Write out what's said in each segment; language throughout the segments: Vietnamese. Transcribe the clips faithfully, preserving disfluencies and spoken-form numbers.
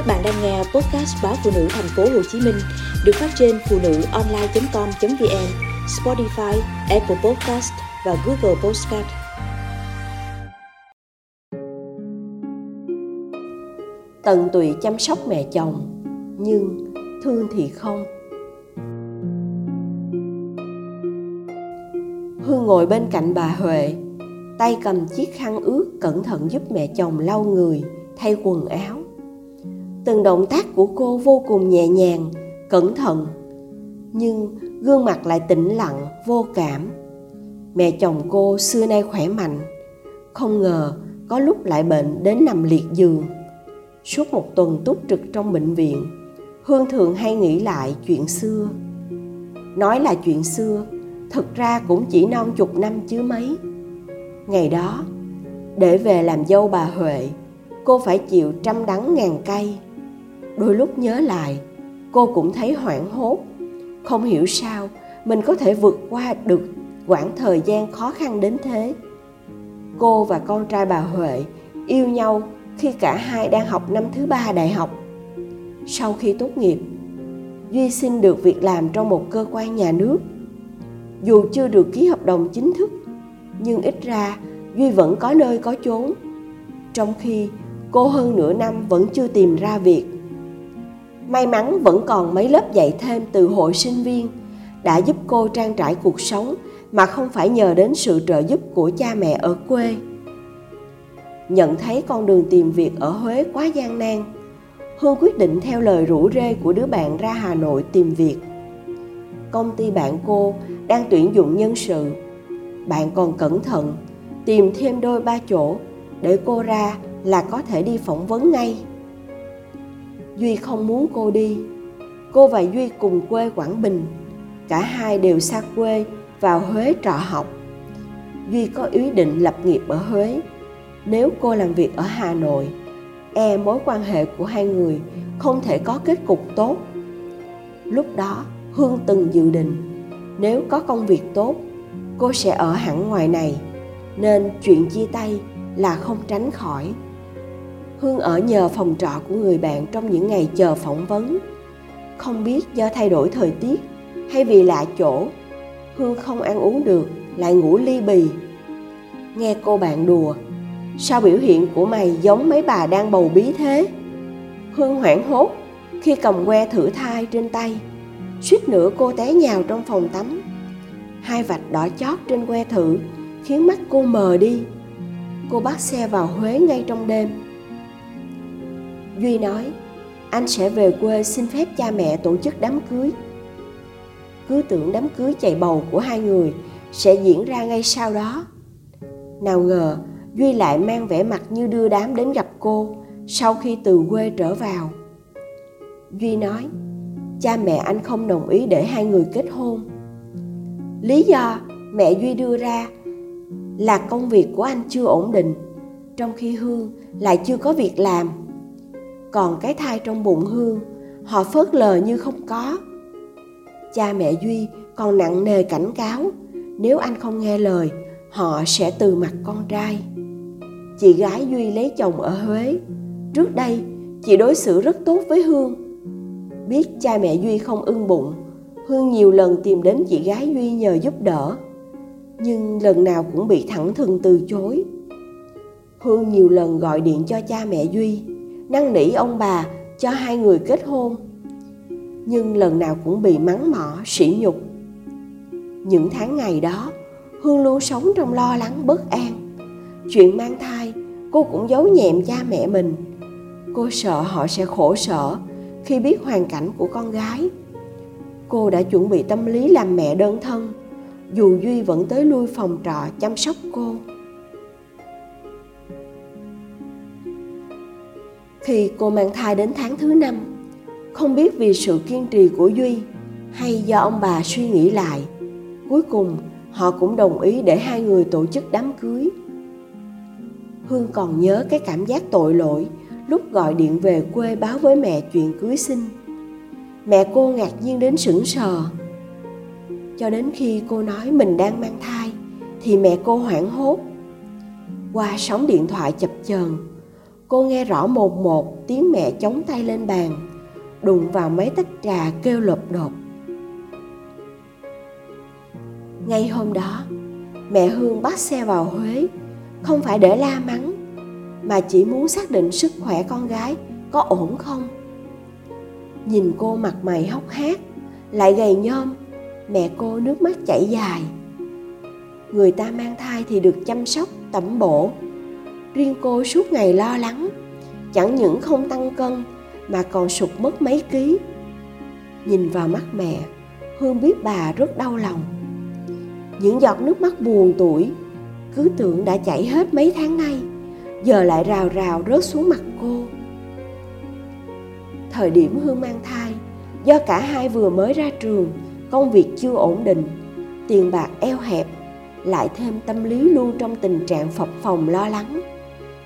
Các bạn đang nghe podcast báo Phụ Nữ Thành phố Hồ Chí Minh được phát trên phụ nữ online chấm com chấm vn, Spotify, Apple Podcast và Google Podcast. Tận tụy chăm sóc mẹ chồng, nhưng thương thì không. Hương ngồi bên cạnh bà Huệ, tay cầm chiếc khăn ướt cẩn thận giúp mẹ chồng lau người, thay quần áo. Từng động tác của cô vô cùng nhẹ nhàng, cẩn thận, nhưng gương mặt lại tĩnh lặng, vô cảm. Mẹ chồng cô xưa nay khỏe mạnh, không ngờ có lúc lại bệnh đến nằm liệt giường. Suốt một tuần túc trực trong bệnh viện, Hương thường hay nghĩ lại chuyện xưa. Nói là chuyện xưa, thực ra cũng chỉ non chục năm chứ mấy. Ngày đó, để về làm dâu bà Huệ, cô phải chịu trăm đắng ngàn cay. Đôi lúc nhớ lại, cô cũng thấy hoảng hốt. Không hiểu sao mình có thể vượt qua được quãng thời gian khó khăn đến thế. Cô và con trai bà Huệ yêu nhau khi cả hai đang học năm thứ ba đại học. Sau khi tốt nghiệp, Duy xin được việc làm trong một cơ quan nhà nước. Dù chưa được ký hợp đồng chính thức, nhưng ít ra Duy vẫn có nơi có chốn. Trong khi cô hơn nửa năm vẫn chưa tìm ra việc. May mắn vẫn còn mấy lớp dạy thêm từ hội sinh viên đã giúp cô trang trải cuộc sống mà không phải nhờ đến sự trợ giúp của cha mẹ ở quê. Nhận thấy con đường tìm việc ở Huế quá gian nan, Hương quyết định theo lời rủ rê của đứa bạn ra Hà Nội tìm việc. Công ty bạn cô đang tuyển dụng nhân sự. Bạn còn cẩn thận tìm thêm đôi ba chỗ để cô ra là có thể đi phỏng vấn ngay. Duy không muốn cô đi. Cô và Duy cùng quê Quảng Bình. Cả hai đều xa quê vào Huế trọ học. Duy có ý định lập nghiệp ở Huế. Nếu cô làm việc ở Hà Nội, e mối quan hệ của hai người không thể có kết cục tốt. Lúc đó Hương từng dự định nếu có công việc tốt, cô sẽ ở hẳn ngoài này, nên chuyện chia tay là không tránh khỏi. Hương ở nhờ phòng trọ của người bạn trong những ngày chờ phỏng vấn. Không biết do thay đổi thời tiết hay vì lạ chỗ, Hương không ăn uống được, lại ngủ li bì. Nghe cô bạn đùa, sao biểu hiện của mày giống mấy bà đang bầu bí thế? Hương hoảng hốt khi cầm que thử thai trên tay. Suýt nữa cô té nhào trong phòng tắm. Hai vạch đỏ chót trên que thử khiến mắt cô mờ đi. Cô bắt xe vào Huế ngay trong đêm. Duy nói, anh sẽ về quê xin phép cha mẹ tổ chức đám cưới. Cứ tưởng đám cưới chạy bầu của hai người sẽ diễn ra ngay sau đó. Nào ngờ, Duy lại mang vẻ mặt như đưa đám đến gặp cô sau khi từ quê trở vào. Duy nói, cha mẹ anh không đồng ý để hai người kết hôn. Lý do mẹ Duy đưa ra là công việc của anh chưa ổn định, trong khi Hương lại chưa có việc làm. Còn cái thai trong bụng Hương, họ phớt lờ như không có. Cha mẹ Duy còn nặng nề cảnh cáo, nếu anh không nghe lời, họ sẽ từ mặt con trai. Chị gái Duy lấy chồng ở Huế. Trước đây, chị đối xử rất tốt với Hương. Biết cha mẹ Duy không ưng bụng, Hương nhiều lần tìm đến chị gái Duy nhờ giúp đỡ, nhưng lần nào cũng bị thẳng thừng từ chối. Hương nhiều lần gọi điện cho cha mẹ Duy, năn nỉ ông bà cho hai người kết hôn, nhưng lần nào cũng bị mắng mỏ, sỉ nhục. Những tháng ngày đó, Hương luôn sống trong lo lắng bất an. Chuyện mang thai, cô cũng giấu nhẹm cha mẹ mình. Cô sợ họ sẽ khổ sở khi biết hoàn cảnh của con gái. Cô đã chuẩn bị tâm lý làm mẹ đơn thân, dù Duy vẫn tới lui phòng trọ chăm sóc cô. Khi cô mang thai đến tháng thứ năm, không biết vì sự kiên trì của Duy hay do ông bà suy nghĩ lại, cuối cùng họ cũng đồng ý để hai người tổ chức đám cưới. Hương còn nhớ cái cảm giác tội lỗi lúc gọi điện về quê báo với mẹ chuyện cưới xin. Mẹ cô ngạc nhiên đến sững sờ. Cho đến khi cô nói mình đang mang thai thì mẹ cô hoảng hốt. Qua sóng điện thoại chập chờn, Cô nghe rõ mồn một tiếng mẹ chống tay lên bàn, đụng vào mấy tách trà kêu lột đột. Ngay hôm đó, mẹ Hương bắt xe vào Huế, không phải để la mắng, mà chỉ muốn xác định sức khỏe con gái có ổn không. Nhìn cô mặt mày hốc hác, lại gầy nhom, mẹ cô nước mắt chảy dài. Người ta mang thai thì được chăm sóc, tẩm bổ. Riêng cô suốt ngày lo lắng, chẳng những không tăng cân mà còn sụt mất mấy ký. Nhìn vào mắt mẹ, Hương biết bà rất đau lòng. Những giọt nước mắt buồn tủi, cứ tưởng đã chảy hết mấy tháng nay, giờ lại rào rào rớt xuống mặt cô. Thời điểm Hương mang thai, do cả hai vừa mới ra trường, công việc chưa ổn định, tiền bạc eo hẹp, lại thêm tâm lý luôn trong tình trạng phập phồng lo lắng,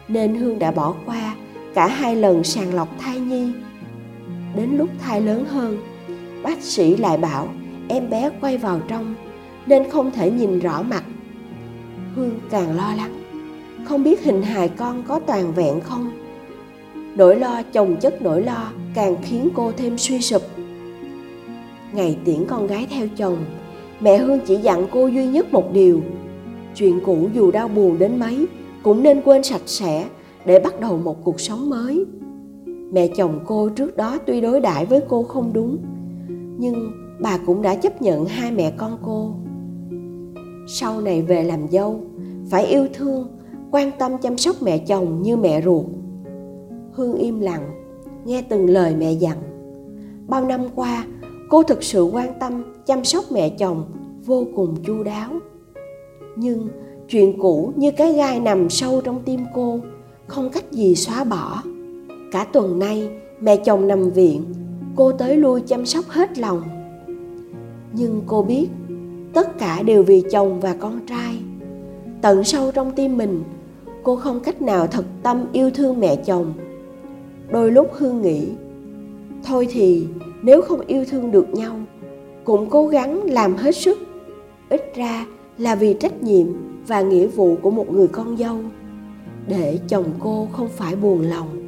nên Hương đã bỏ qua cả hai lần sàng lọc thai nhi. Đến lúc thai lớn hơn, bác sĩ lại bảo em bé quay vào trong nên không thể nhìn rõ mặt. Hương càng lo lắng, không biết hình hài con có toàn vẹn không. Nỗi lo chồng chất nỗi lo càng khiến cô thêm suy sụp. Ngày tiễn con gái theo chồng, mẹ Hương chỉ dặn cô duy nhất một điều: chuyện cũ dù đau buồn đến mấy cũng nên quên sạch sẽ để bắt đầu một cuộc sống mới. Mẹ chồng cô trước đó tuy đối đãi với cô không đúng, nhưng bà cũng đã chấp nhận hai mẹ con cô. Sau này về làm dâu, phải yêu thương, quan tâm chăm sóc mẹ chồng như mẹ ruột. Hương im lặng, nghe từng lời mẹ dặn. Bao năm qua, cô thực sự quan tâm, chăm sóc mẹ chồng vô cùng chu đáo. Nhưng chuyện cũ như cái gai nằm sâu trong tim cô, không cách gì xóa bỏ. Cả tuần nay, mẹ chồng nằm viện, cô tới lui chăm sóc hết lòng. Nhưng cô biết, tất cả đều vì chồng và con trai. Tận sâu trong tim mình, cô không cách nào thật tâm yêu thương mẹ chồng. Đôi lúc Hương nghĩ, thôi thì nếu không yêu thương được nhau, cũng cố gắng làm hết sức, ít ra là vì trách nhiệm và nghĩa vụ của một người con dâu, để chồng cô không phải buồn lòng.